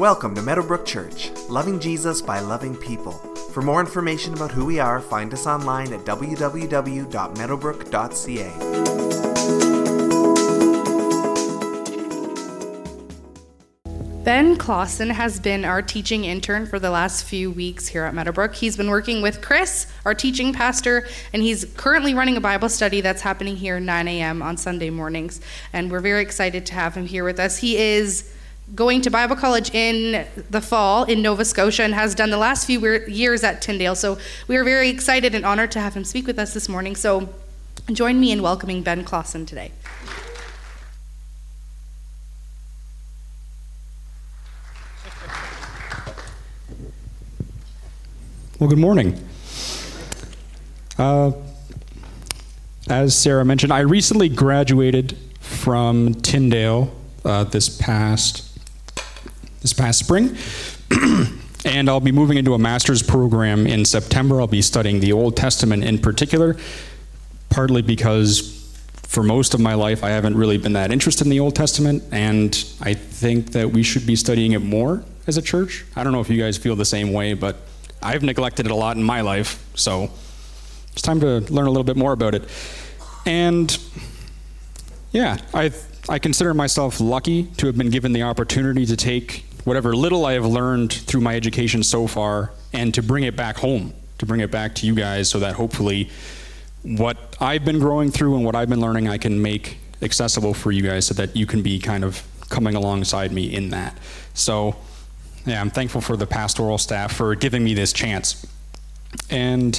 Welcome to Meadowbrook Church, loving Jesus by loving people. For more information about who we are, find us online at www.meadowbrook.ca. Ben Claussen has been our teaching intern for the last few weeks here at Meadowbrook. He's been working with Chris, our teaching pastor, and he's currently running a Bible study that's happening here at 9 a.m. on Sunday mornings. And we're very excited to have him here with us. He is going to Bible college in the fall in Nova Scotia and has done the last few years at Tyndale. So we are very excited and honored to have him speak with us this morning. So join me in welcoming Ben Claussen today. Well, good morning. As Sarah mentioned, I recently graduated from Tyndale this past spring, and I'll be moving into a master's program in September. I'll be studying the Old Testament in particular, partly because for most of my life I haven't really been that interested in the Old Testament, and I think that we should be studying it more as a church. I don't know if you guys feel the same way, but I've neglected it a lot in my life, so it's time to learn a little bit more about it. And yeah, I consider myself lucky to have been given the opportunity to take whatever little I have learned through my education so far and to bring it back home, to bring it back to you guys, so that hopefully what I've been growing through and what I've been learning I can make accessible for you guys so that you can be kind of coming alongside me in that. So yeah, I'm thankful for the pastoral staff for giving me this chance. And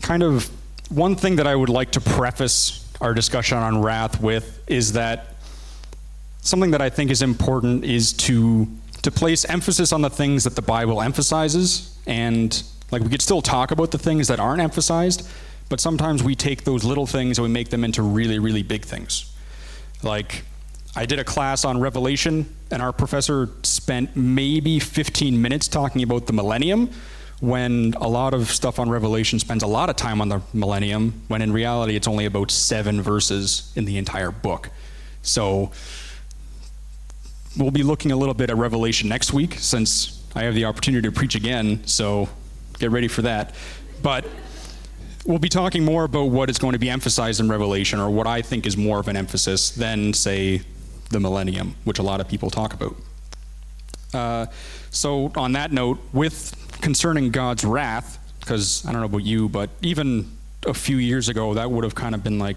kind of one thing that I would like to preface our discussion on wrath with is that something that I think is important is to place emphasis on the things that the Bible emphasizes. And like, we could still talk about the things that aren't emphasized, but sometimes we take those little things and we make them into really, really big things. Like, I did a class on Revelation and our professor spent maybe 15 minutes talking about the millennium, when a lot of stuff on Revelation spends a lot of time on the millennium, when in reality it's only about 7 verses in the entire book. So we'll be looking a little bit at Revelation next week, since I have the opportunity to preach again, so get ready for that. But we'll be talking more about what is going to be emphasized in Revelation, or what I think is more of an emphasis than, say, the millennium, which a lot of people talk about. So on that note, with concerning God's wrath, because I don't know about you, but even a few years ago, that would have kind of been like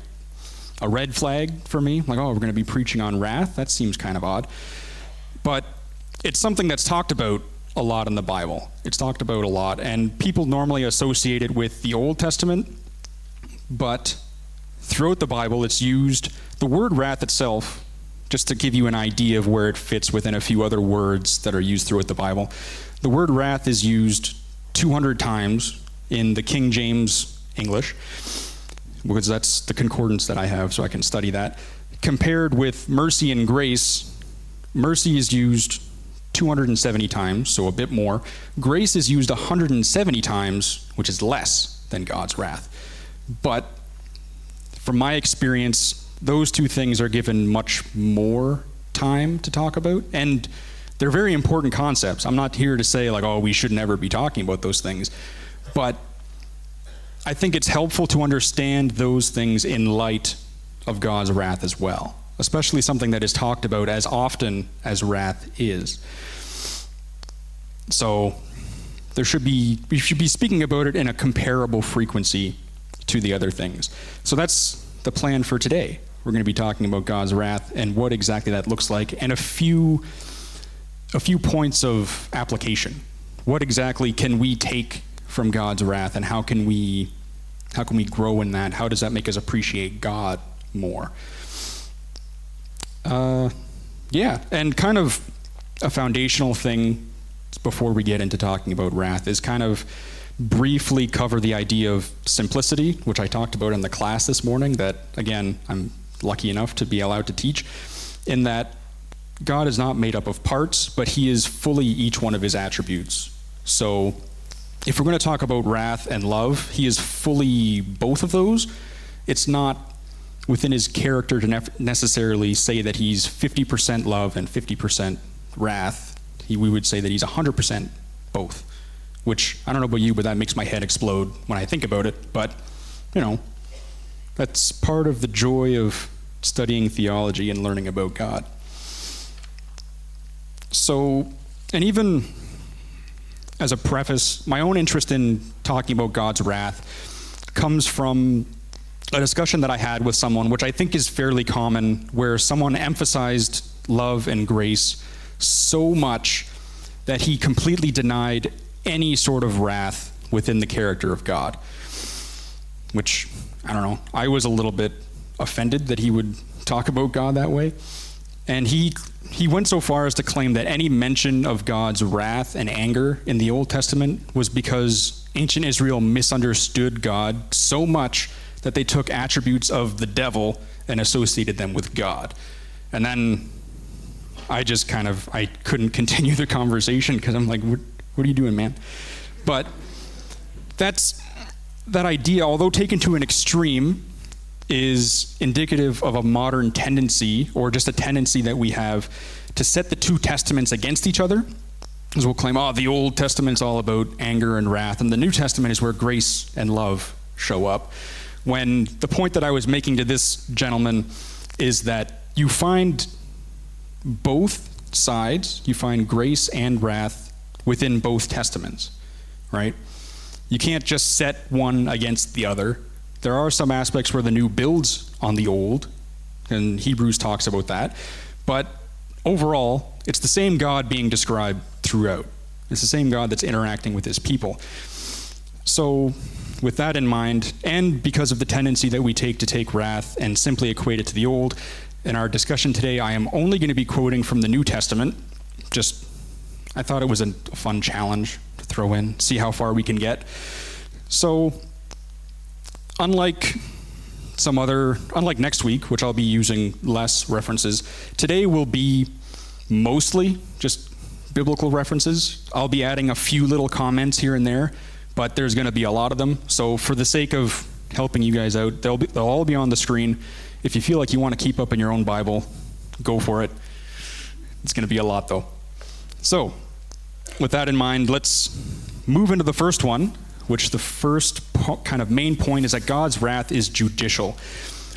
a red flag for me. Like, oh, we're going to be preaching on wrath? That seems kind of odd. But it's something that's talked about a lot in the Bible. It's talked about a lot, and people normally associate it with the Old Testament, but throughout the Bible, it's used, the word wrath itself, just to give you an idea of where it fits within a few other words that are used throughout the Bible. The word wrath is used 200 times in the King James English, because that's the concordance that I have, so I can study that. Compared with mercy and grace, mercy is used 270 times, so a bit more. Grace is used 170 times, which is less than God's wrath. But from my experience, those two things are given much more time to talk about, and they're very important concepts. I'm not here to say like, oh, we should never be talking about those things, but I think it's helpful to understand those things in light of God's wrath as well, especially something that is talked about as often as wrath is. So we should be speaking about it in a comparable frequency to the other things. So that's the plan for today. We're going to be talking about God's wrath and what exactly that looks like, and a few points of application. What exactly can we take from God's wrath, and how can we grow in that? How does that make us appreciate God more? And kind of a foundational thing before we get into talking about wrath is kind of briefly cover the idea of simplicity, which I talked about in the class this morning that, again, I'm lucky enough to be allowed to teach, in that God is not made up of parts, but he is fully each one of his attributes. So if we're going to talk about wrath and love, he is fully both of those. It's not within his character to necessarily say that he's 50% love and 50% wrath. we would say that he's 100% both, which I don't know about you, but that makes my head explode when I think about it. But, you know, that's part of the joy of studying theology and learning about God. So, and even as a preface, my own interest in talking about God's wrath comes from a discussion that I had with someone, which I think is fairly common, where someone emphasized love and grace so much that he completely denied any sort of wrath within the character of God, which, I don't know, I was a little bit offended that he would talk about God that way. And he went so far as to claim that any mention of God's wrath and anger in the Old Testament was because ancient Israel misunderstood God so much that they took attributes of the devil and associated them with God. And then I just kind of, I couldn't continue the conversation because I'm like, what are you doing, man? But that idea, although taken to an extreme, is indicative of a modern tendency, or just a tendency that we have to set the two testaments against each other. Because we'll claim, oh, the Old Testament's all about anger and wrath, and the New Testament is where grace and love show up. When the point that I was making to this gentleman is that you find both sides, you find grace and wrath within both testaments, right? You can't just set one against the other. There are some aspects where the new builds on the old, and Hebrews talks about that. But overall, it's the same God being described throughout. It's the same God that's interacting with his people. So with that in mind, and because of the tendency that we take to take wrath and simply equate it to the old, in our discussion today, I am only going to be quoting from the New Testament. Just, I thought it was a fun challenge to throw in, see how far we can get. So, unlike next week, which I'll be using less references, today will be mostly just biblical references. I'll be adding a few little comments here and there, but there's going to be a lot of them. So for the sake of helping you guys out, they'll all be on the screen. If you feel like you want to keep up in your own Bible, go for it. It's going to be a lot, though. So with that in mind, let's move into the first one, which the first kind of main point is that God's wrath is judicial,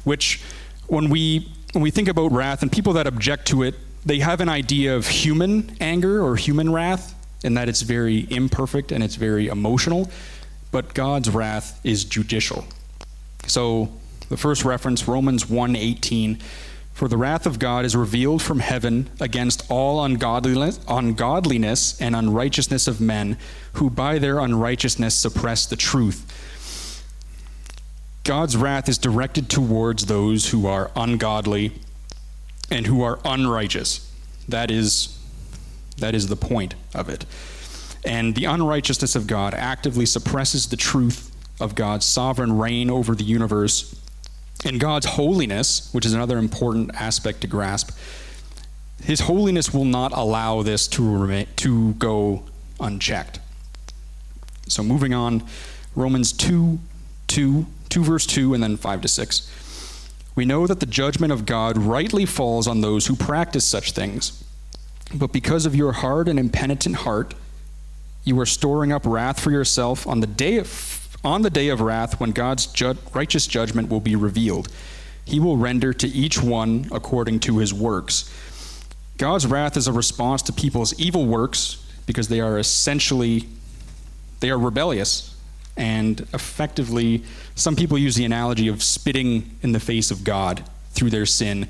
which when we think about wrath and people that object to it, they have an idea of human anger or human wrath, and that it's very imperfect and it's very emotional, but God's wrath is judicial. So the first reference, Romans 1:18, for the wrath of God is revealed from heaven against all ungodliness and unrighteousness of men, who by their unrighteousness suppress the truth. God's wrath is directed towards those who are ungodly and who are unrighteous. That is the point of it. And the unrighteousness of God actively suppresses the truth of God's sovereign reign over the universe, and God's holiness, which is another important aspect to grasp. His holiness will not allow this to go unchecked. So moving on, Romans 2 verse 2, and then 5 to 6. We know that the judgment of God rightly falls on those who practice such things. But because of your hard and impenitent heart, you are storing up wrath for yourself on the day of wrath, when God's righteous judgment will be revealed. He will render to each one according to his works. God's wrath is a response to people's evil works, because they are rebellious. And effectively, some people use the analogy of spitting in the face of God through their sin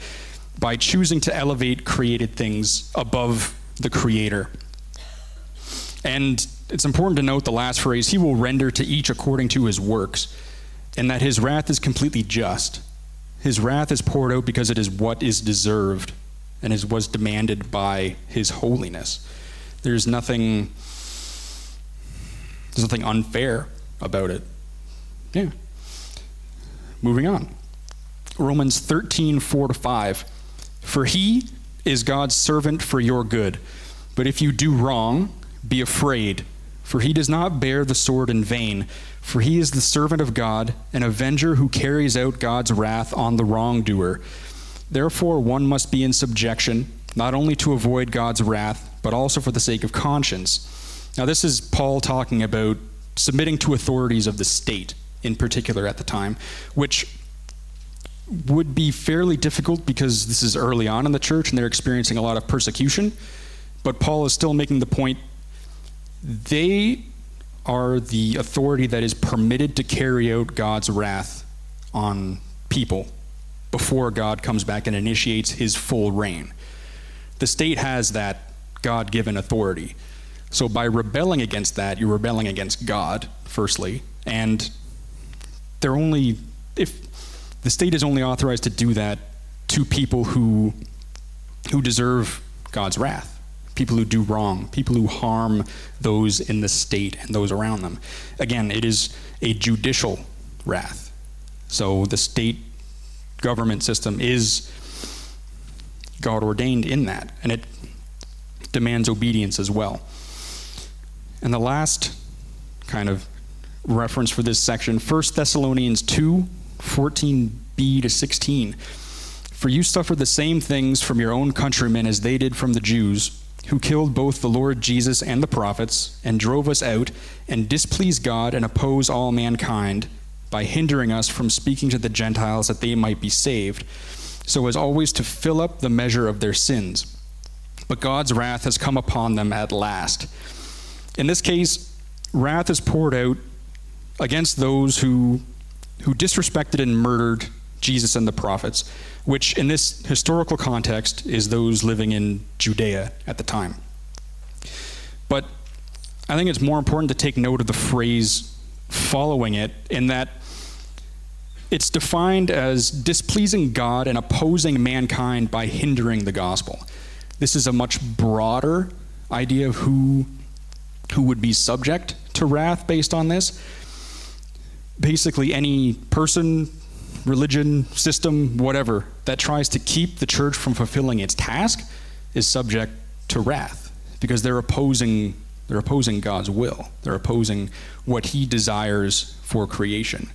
by choosing to elevate created things above the Creator. And it's important to note the last phrase, he will render to each according to his works, and that his wrath is completely just. His wrath is poured out because it is what is deserved and is what's demanded by his holiness. There's nothing unfair about it. Yeah. Moving on. Romans 13:4-5. For he is God's servant for your good, but if you do wrong, be afraid, for he does not bear the sword in vain, for he is the servant of God, an avenger who carries out God's wrath on the wrongdoer. Therefore, one must be in subjection, not only to avoid God's wrath, but also for the sake of conscience. Now, this is Paul talking about submitting to authorities of the state, in particular at the time, which would be fairly difficult because this is early on in the church and they're experiencing a lot of persecution. But Paul is still making the point, they are the authority that is permitted to carry out God's wrath on people before God comes back and initiates his full reign. The state has that God-given authority. So by rebelling against that, you're rebelling against God, firstly, and they're only, if the state is only authorized to do that to people who deserve God's wrath, people who do wrong, people who harm those in the state and those around them. Again, it is a judicial wrath. So the state government system is God-ordained in that, and it demands obedience as well. And the last kind of reference for this section, 1 Thessalonians 2, 14b to 16. For you suffered the same things from your own countrymen as they did from the Jews, who killed both the Lord Jesus and the prophets, and drove us out, and displeased God and oppose all mankind by hindering us from speaking to the Gentiles that they might be saved, so as always to fill up the measure of their sins. But God's wrath has come upon them at last. In this case, wrath is poured out against those who disrespected and murdered Jesus and the prophets, which in this historical context is those living in Judea at the time. But I think it's more important to take note of the phrase following it, in that it's defined as displeasing God and opposing mankind by hindering the gospel. This is a much broader idea of who would be subject to wrath based on this. Basically, any person, religion, system, whatever, that tries to keep the church from fulfilling its task is subject to wrath, because they're opposing God's will. They're opposing what he desires for creation.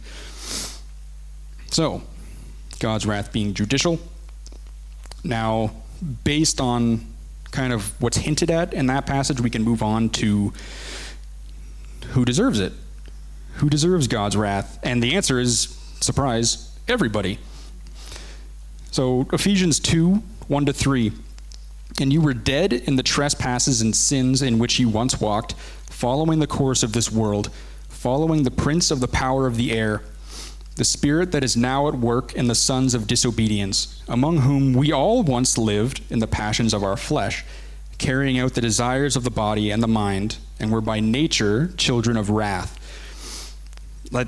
So, God's wrath being judicial. Now, based on kind of what's hinted at in that passage, we can move on to who deserves it. Who deserves God's wrath? And the answer is, surprise, everybody. So Ephesians 2, 1 to 3. And you were dead in the trespasses and sins in which you once walked, following the course of this world, following the prince of the power of the air, the spirit that is now at work in the sons of disobedience, among whom we all once lived in the passions of our flesh, carrying out the desires of the body and the mind, and were by nature children of wrath. That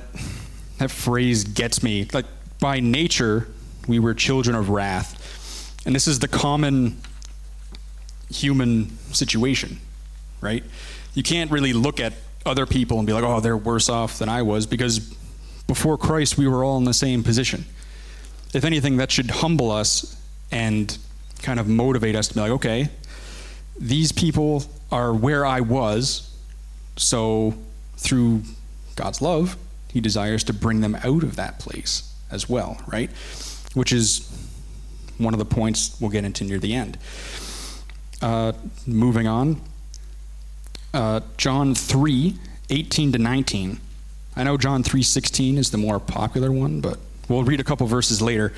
phrase gets me. Like, by nature, we were children of wrath. And this is the common human situation, right? You can't really look at other people and be like, oh, they're worse off than I was, because before Christ, we were all in the same position. If anything, that should humble us and kind of motivate us to be like, okay, these people are where I was, so through God's love, he desires to bring them out of that place as well, right? Which is one of the points we'll get into near the end. Moving on, John 3, 18 to 19. I know John 3:16 is the more popular one, but we'll read a couple verses later.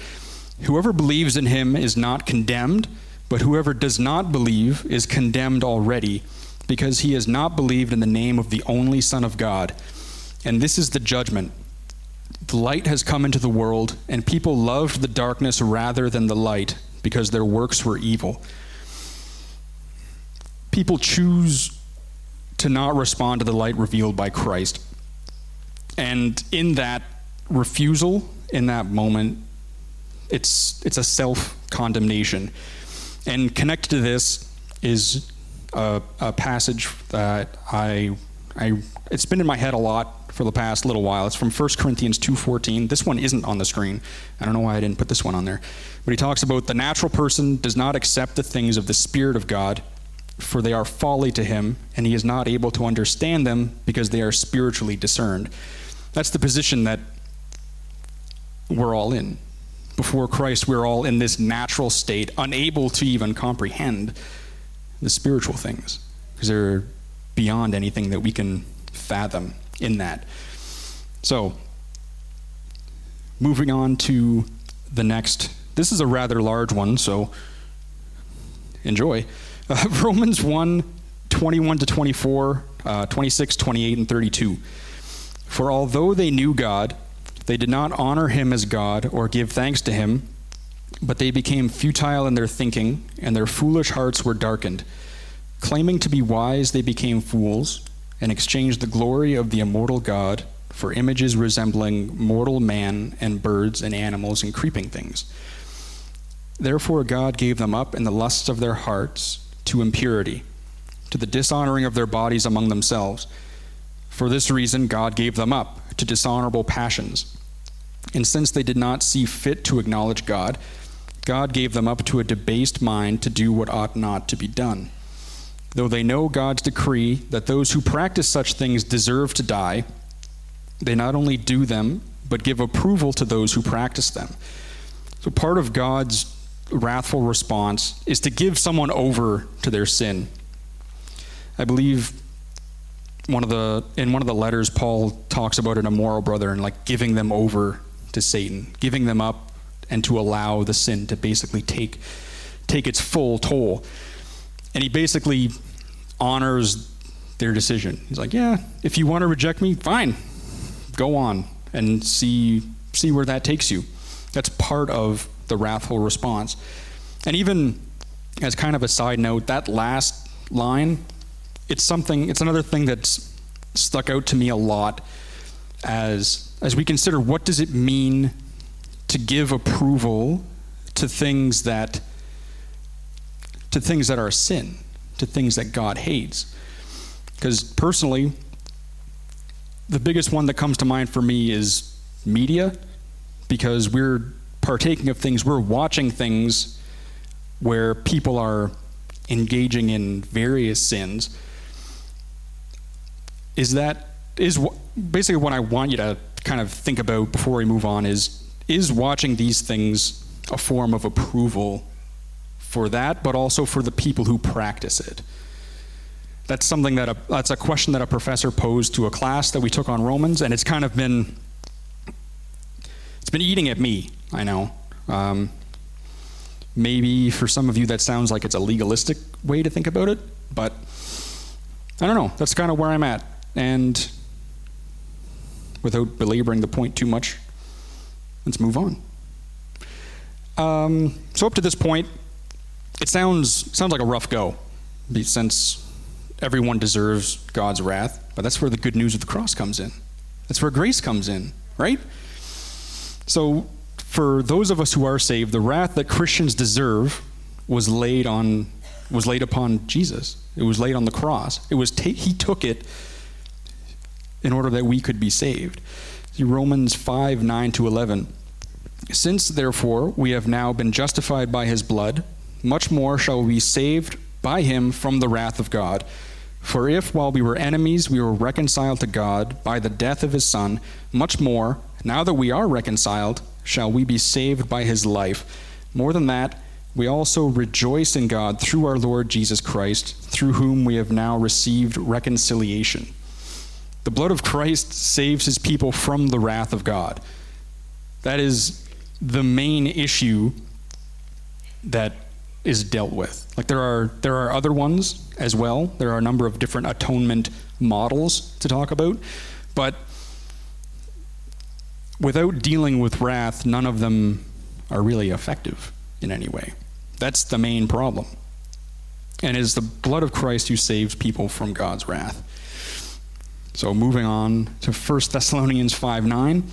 Whoever believes in him is not condemned, but whoever does not believe is condemned already, because he has not believed in the name of the only Son of God. And this is the judgment. The light has come into the world, and people loved the darkness rather than the light, because their works were evil. People choose to not respond to the light revealed by Christ. And in that refusal, in that moment, it's a self-condemnation. And connected to this is a passage that it's been in my head a lot for the past little while. It's from 1 Corinthians 2:14. This one isn't on the screen. I don't know why I didn't put this one on there. But he talks about the natural person does not accept the things of the Spirit of God, for they are folly to him, and he is not able to understand them because they are spiritually discerned. That's the position that we're all in. Before Christ, we're all in this natural state, unable to even comprehend the spiritual things, because they're beyond anything that we can fathom in that. So, moving on to the next. This is a rather large one, so enjoy. Romans 1, 21 to 24, 26, 28, and 32. For although they knew God, they did not honor him as God or give thanks to him, but they became futile in their thinking, and their foolish hearts were darkened. Claiming to be wise, they became fools, and exchanged the glory of the immortal God for images resembling mortal man and birds and animals and creeping things. Therefore God gave them up in the lusts of their hearts to impurity, to the dishonoring of their bodies among themselves. For this reason God gave them up to dishonorable passions. And since they did not see fit to acknowledge God, God gave them up to a debased mind to do what ought not to be done. Though they know God's decree that those who practice such things deserve to die, they not only do them, but give approval to those who practice them. So part of God's wrathful response is to give someone over to their sin. I believe in one of the letters, Paul talks about an immoral brother and like giving them over to Satan, giving them up and to allow the sin to basically take its full toll. And he basically honors their decision. He's like, yeah, if you want to reject me, fine. Go on and see where that takes you. That's part of the wrathful response. And even as kind of a side note, that last line, it's another thing that's stuck out to me a lot as we consider what does it mean to give approval to things that are sin, to things that God hates. Because personally, the biggest one that comes to mind for me is media, because we're partaking of things, we're watching things where people are engaging in various sins. Basically what I want you to kind of think about before we move on is watching these things a form of approval for that, but also for the people who practice it? That's something that's a question that a professor posed to a class that we took on Romans, and it's been eating at me, I know. Maybe for some of you that sounds like it's a legalistic way to think about it, but I don't know, that's kind of where I'm at. And without belaboring the point too much, let's move on. So up to this point, it sounds like a rough go, since everyone deserves God's wrath, but that's where the good news of the cross comes in. That's where grace comes in, right? So for those of us who are saved, the wrath that Christians deserve was laid upon Jesus. It was laid on the cross. He took it in order that we could be saved. See Romans 5, 9 to 11. Since therefore we have now been justified by his blood, much more shall we be saved by him from the wrath of God. For if while we were enemies, we were reconciled to God by the death of his Son, much more, now that we are reconciled, shall we be saved by his life. More than that, we also rejoice in God through our Lord Jesus Christ, through whom we have now received reconciliation. The blood of Christ saves his people from the wrath of God. That is the main issue that is dealt with. Like there are other ones as well. There are a number of different atonement models to talk about, but without dealing with wrath, none of them are really effective in any way. That's the main problem. And it is the blood of Christ who saves people from God's wrath. So moving on to 1 Thessalonians 5:9.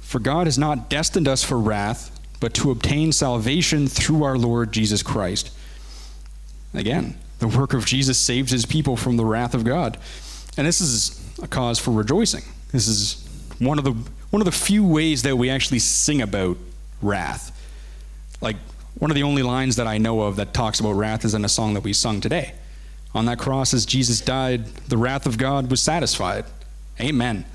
For God has not destined us for wrath, but to obtain salvation through our Lord Jesus Christ. Again, the work of Jesus saves his people from the wrath of God. And this is a cause for rejoicing. This is one of the few ways that we actually sing about wrath. Like, one of the only lines that I know of that talks about wrath is in a song that we sung today. On that cross as Jesus died, the wrath of God was satisfied. Amen.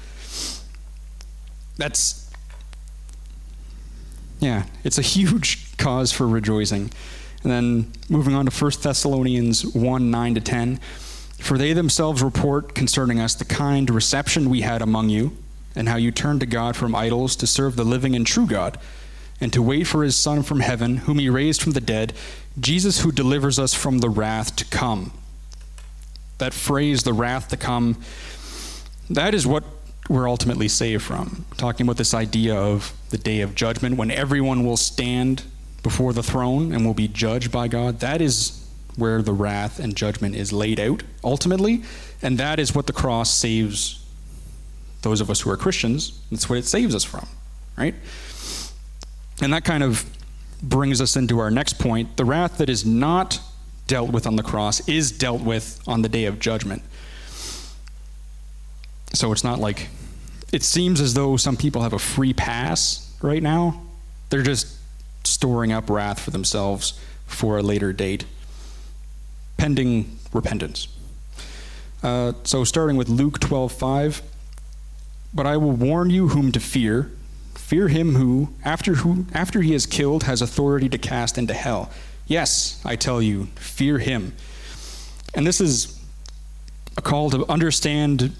It's a huge cause for rejoicing. And then moving on to 1 Thessalonians 1, 9 to 10. For they themselves report concerning us the kind reception we had among you, and how you turned to God from idols to serve the living and true God, and to wait for his Son from heaven, whom he raised from the dead, Jesus who delivers us from the wrath to come. That phrase, the wrath to come, that is what we're ultimately saved from. Talking about this idea of the day of judgment, when everyone will stand before the throne and will be judged by God. That is where the wrath and judgment is laid out ultimately, and that is what the cross saves those of us who are Christians. That's what it saves us from, right? And that kind of brings us into our next point. The wrath that is not dealt with on the cross is dealt with on the day of judgment. So it's not like, it seems as though some people have a free pass right now. They're just storing up wrath for themselves for a later date, pending repentance. So starting with Luke 12:5, but I will warn you whom to fear. Fear him who, after he is killed, has authority to cast into hell. Yes, I tell you, fear him. And this is a call to understand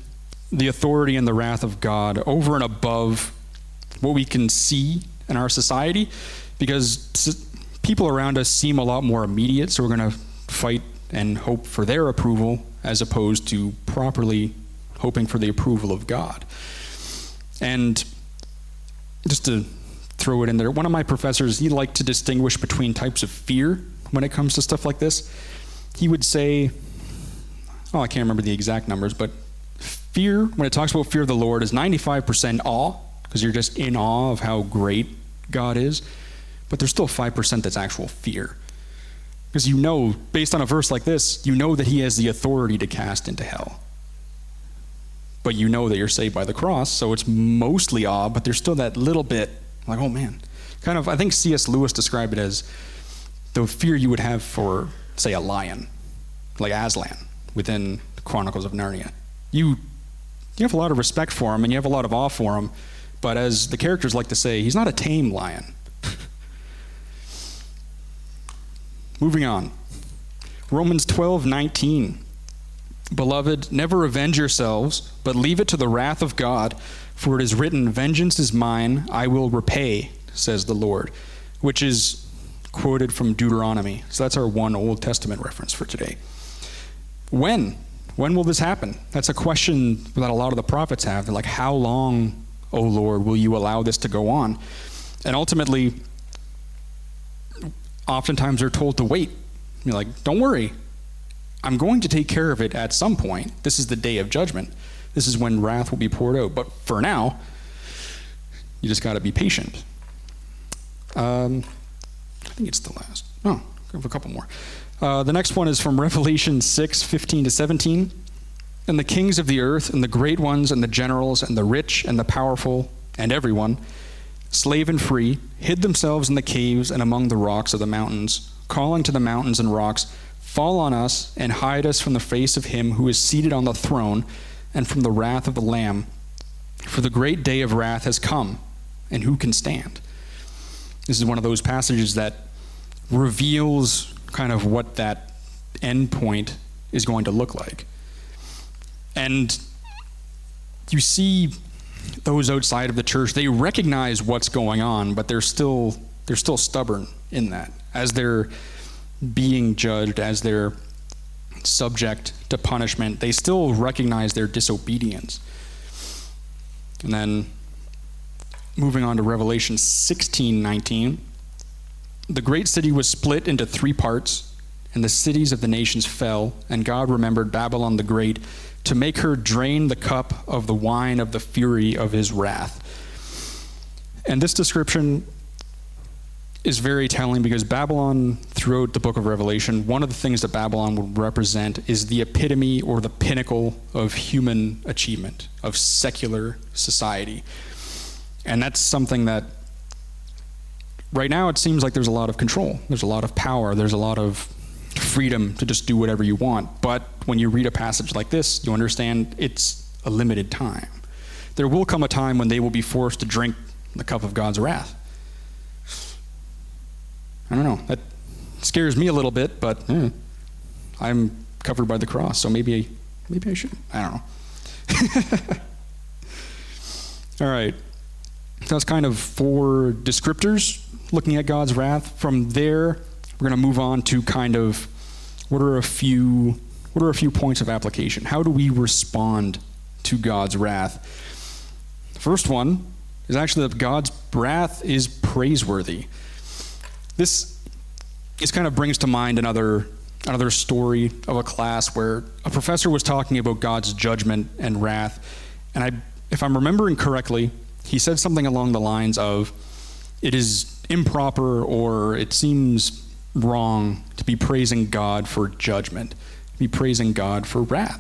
the authority and the wrath of God over and above what we can see in our society, because people around us seem a lot more immediate, so we're going to fight and hope for their approval as opposed to properly hoping for the approval of God. And just to throw it in there, one of my professors, he liked to distinguish between types of fear when it comes to stuff like this. He would say, I can't remember the exact numbers, but fear, when it talks about fear of the Lord, is 95% awe, because you're just in awe of how great God is, but there's still 5% that's actual fear. Because you know, based on a verse like this, you know that he has the authority to cast into hell. But you know that you're saved by the cross, so it's mostly awe, but there's still that little bit, like, oh man. Kind of, I think C.S. Lewis described it as the fear you would have for, say, a lion, like Aslan, within the Chronicles of Narnia. You have a lot of respect for him, and you have a lot of awe for him, but as the characters like to say, he's not a tame lion. Moving on. Romans 12:19. Beloved, never avenge yourselves, but leave it to the wrath of God, for it is written, vengeance is mine, I will repay, says the Lord, which is quoted from Deuteronomy. So that's our one Old Testament reference for today. When will this happen? That's a question that a lot of the prophets have. They're like, how long, O Lord, will you allow this to go on? And ultimately, oftentimes they're told to wait. You're like, don't worry. I'm going to take care of it at some point. This is the day of judgment. This is when wrath will be poured out. But for now, you just got to be patient. I think it's the last. Oh, I have a couple more. The next one is from Revelation 6:15 to 17. And the kings of the earth, and the great ones, and the generals, and the rich, and the powerful, and everyone, slave and free, hid themselves in the caves and among the rocks of the mountains, calling to the mountains and rocks, fall on us and hide us from the face of him who is seated on the throne and from the wrath of the Lamb. For the great day of wrath has come, and who can stand? This is one of those passages that reveals kind of what that end point is going to look like. And you see those outside of the church, they recognize what's going on, but they're still stubborn in that. As they're being judged, as they're subject to punishment, they still recognize their disobedience. And then moving on to Revelation 16:19, the great city was split into three parts, and the cities of the nations fell, and God remembered Babylon the Great, to make her drain the cup of the wine of the fury of his wrath. And this description is very telling, because Babylon, throughout the book of Revelation, one of the things that Babylon would represent is the epitome or the pinnacle of human achievement, of secular society. And that's something that right now it seems like there's a lot of control, there's a lot of power, there's a lot of freedom to just do whatever you want. But when you read a passage like this, you understand it's a limited time. There will come a time when they will be forced to drink the cup of God's wrath. I don't know, that Scares me a little bit, but I'm covered by the cross, so maybe I shouldn't. I don't know. All right. That's kind of four descriptors looking at God's wrath. From there, we're going to move on to kind of what are a few points of application. How do we respond to God's wrath? The first one is actually that God's wrath is praiseworthy. This kind of brings to mind another story of a class where a professor was talking about God's judgment and wrath, and if I'm remembering correctly, he said something along the lines of, it is improper or it seems wrong to be praising God for judgment, to be praising God for wrath.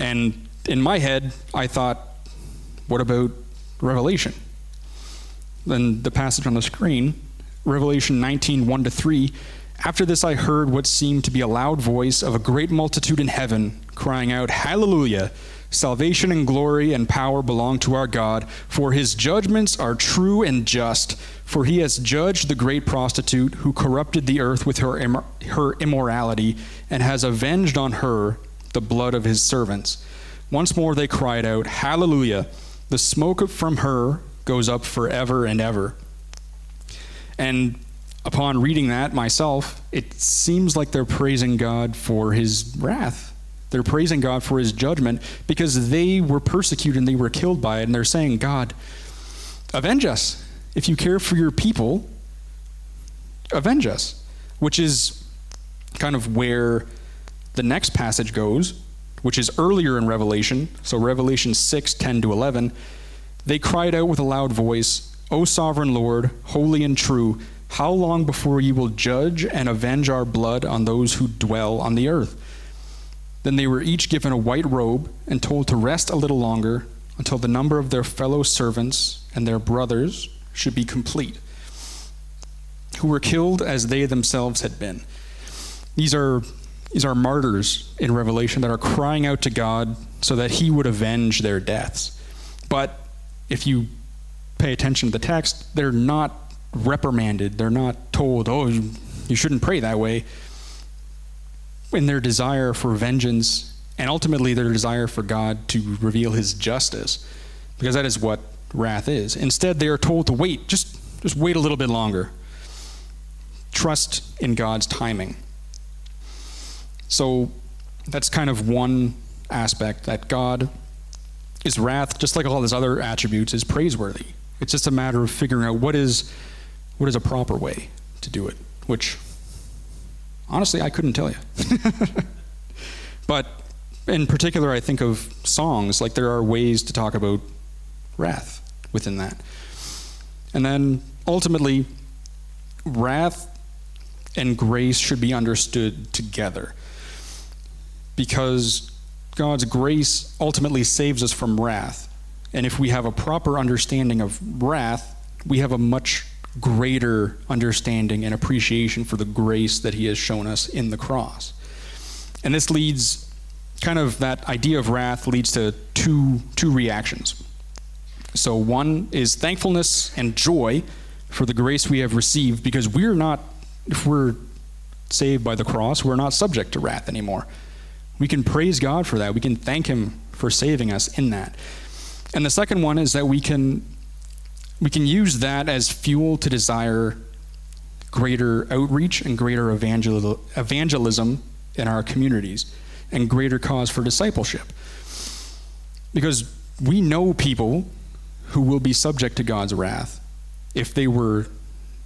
And in my head, I thought, what about Revelation? Then the passage on the screen, Revelation 19:1-3, after this I heard what seemed to be a loud voice of a great multitude in heaven crying out, Hallelujah! Salvation and glory and power belong to our God, for his judgments are true and just, for he has judged the great prostitute who corrupted the earth with her immorality and has avenged on her the blood of his servants. Once more they cried out, Hallelujah! The smoke from her goes up forever and ever. And upon reading that myself, it seems like they're praising God for his wrath. They're praising God for his judgment because they were persecuted and they were killed by it. And they're saying, God, avenge us. If you care for your people, avenge us. Which is kind of where the next passage goes, which is earlier in Revelation. So Revelation 6:10-11, they cried out with a loud voice, O sovereign Lord, holy and true, how long before you will judge and avenge our blood on those who dwell on the earth? Then they were each given a white robe and told to rest a little longer until the number of their fellow servants and their brothers should be complete, who were killed as they themselves had been. These are martyrs in Revelation that are crying out to God so that he would avenge their deaths. But if you pay attention to the text, they're not reprimanded. They're not told, oh, you shouldn't pray that way. In their desire for vengeance and ultimately their desire for God to reveal his justice, because that is what wrath is. Instead, they are told to wait, just wait a little bit longer. Trust in God's timing. So that's kind of one aspect, that God, his wrath, just like all his other attributes, is praiseworthy. It's just a matter of figuring out what is a proper way to do it, which honestly, I couldn't tell you. But in particular, I think of songs, like there are ways to talk about wrath within that. And then ultimately, wrath and grace should be understood together, because God's grace ultimately saves us from wrath. And if we have a proper understanding of wrath, we have a much greater understanding and appreciation for the grace that he has shown us in the cross. And this leads, kind of that idea of wrath leads to two reactions. So one is thankfulness and joy for the grace we have received, because we're not, if we're saved by the cross, we're not subject to wrath anymore. We can praise God for that. We can thank him for saving us in that. And the second one is that we can use that as fuel to desire greater outreach and greater evangelism in our communities and greater cause for discipleship. Because we know people who will be subject to God's wrath if they were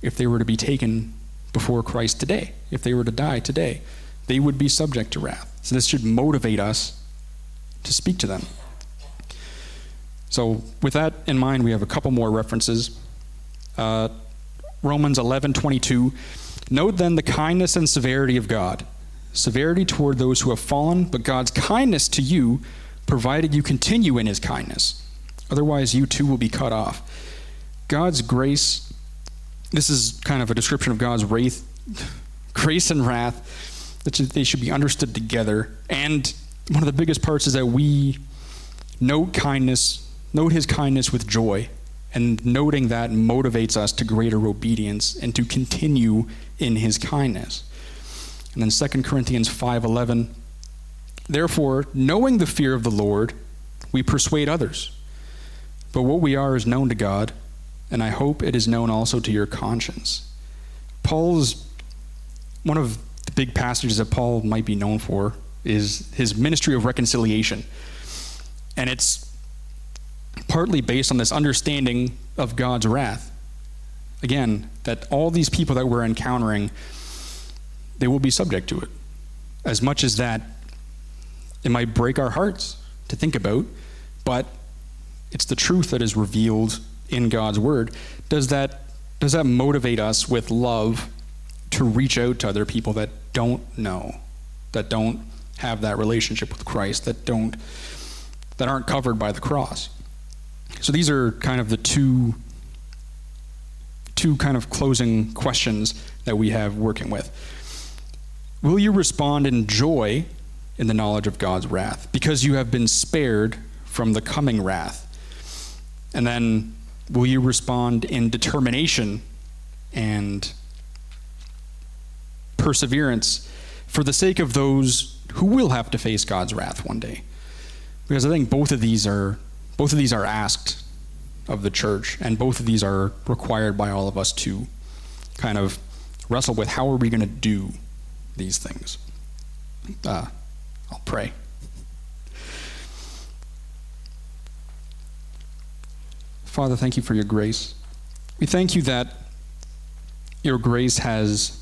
to be taken before Christ today, if they were to die today, they would be subject to wrath. So this should motivate us to speak to them. So with that in mind, we have a couple more references. Romans 11:22. Note then the kindness and severity of God. Severity toward those who have fallen, but God's kindness to you, provided you continue in his kindness. Otherwise, you too will be cut off. God's grace, this is kind of a description of God's wrath, grace and wrath, that they should be understood together. And one of the biggest parts is that we note his kindness with joy, and noting that motivates us to greater obedience and to continue in his kindness. And then 2 Corinthians 5:11, therefore, knowing the fear of the Lord, we persuade others. But what we are is known to God, and I hope it is known also to your conscience. Paul's, one of the big passages that Paul might be known for is his ministry of reconciliation. And it's partly based on this understanding of God's wrath. Again, that all these people that we're encountering, they will be subject to it. As much as that, it might break our hearts to think about, but it's the truth that is revealed in God's word. Does that motivate us with love to reach out to other people that don't know, that don't have that relationship with Christ, that aren't covered by the cross? So these are kind of the two kind of closing questions that we have working with. Will you respond in joy in the knowledge of God's wrath, because you have been spared from the coming wrath? And then will you respond in determination and perseverance for the sake of those who will have to face God's wrath one day? Because I think both of these are asked of the church, and both of these are required by all of us to kind of wrestle with how are we going to do these things. I'll pray. Father, thank you for your grace. We thank you that your grace has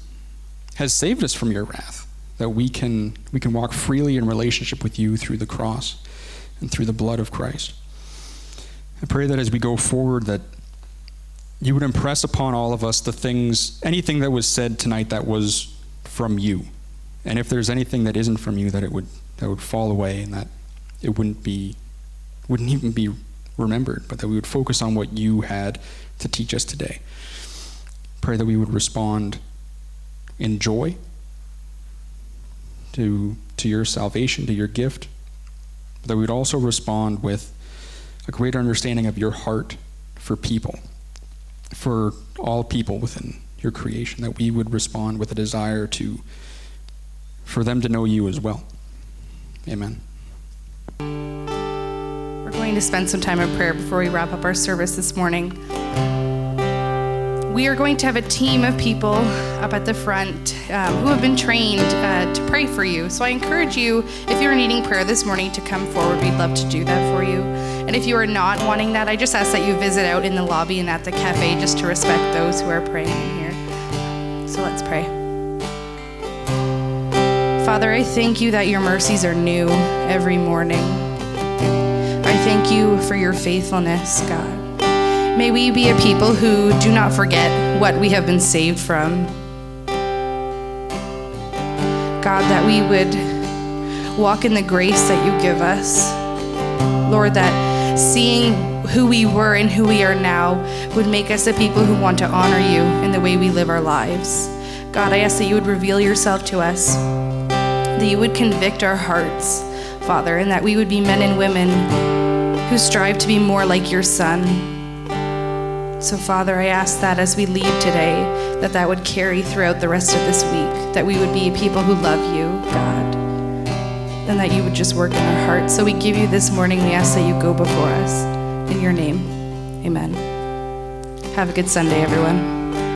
saved us from your wrath, that we can walk freely in relationship with you through the cross and through the blood of Christ. I pray that as we go forward, that you would impress upon all of us anything that was said tonight that was from you. And if there's anything that isn't from you, that it would fall away, and that it wouldn't even be remembered, but that we would focus on what you had to teach us today. Pray that we would respond in joy to your salvation, to your gift, but that we would also respond with a greater understanding of your heart for people, for all people within your creation, that we would respond with a desire for them to know you as well. Amen. We're going to spend some time in prayer before we wrap up our service this morning. We are going to have a team of people up at the front who have been trained to pray for you. So I encourage you, if you're needing prayer this morning, to come forward. We'd love to do that for you. And if you are not wanting that, I just ask that you visit out in the lobby and at the cafe, just to respect those who are praying in here. So let's pray. Father, I thank you that your mercies are new every morning. I thank you for your faithfulness, God. May we be a people who do not forget what we have been saved from. God, that we would walk in the grace that you give us. Lord, that seeing who we were and who we are now would make us the people who want to honor you in the way we live our lives. God, I ask that you would reveal yourself to us, that you would convict our hearts, Father, and that we would be men and women who strive to be more like your Son. So, Father, I ask that as we leave today, that would carry throughout the rest of this week, that we would be people who love you, God, and that you would just work in our hearts. So we give you this morning. We ask that you go before us. In your name, amen. Have a good Sunday, everyone.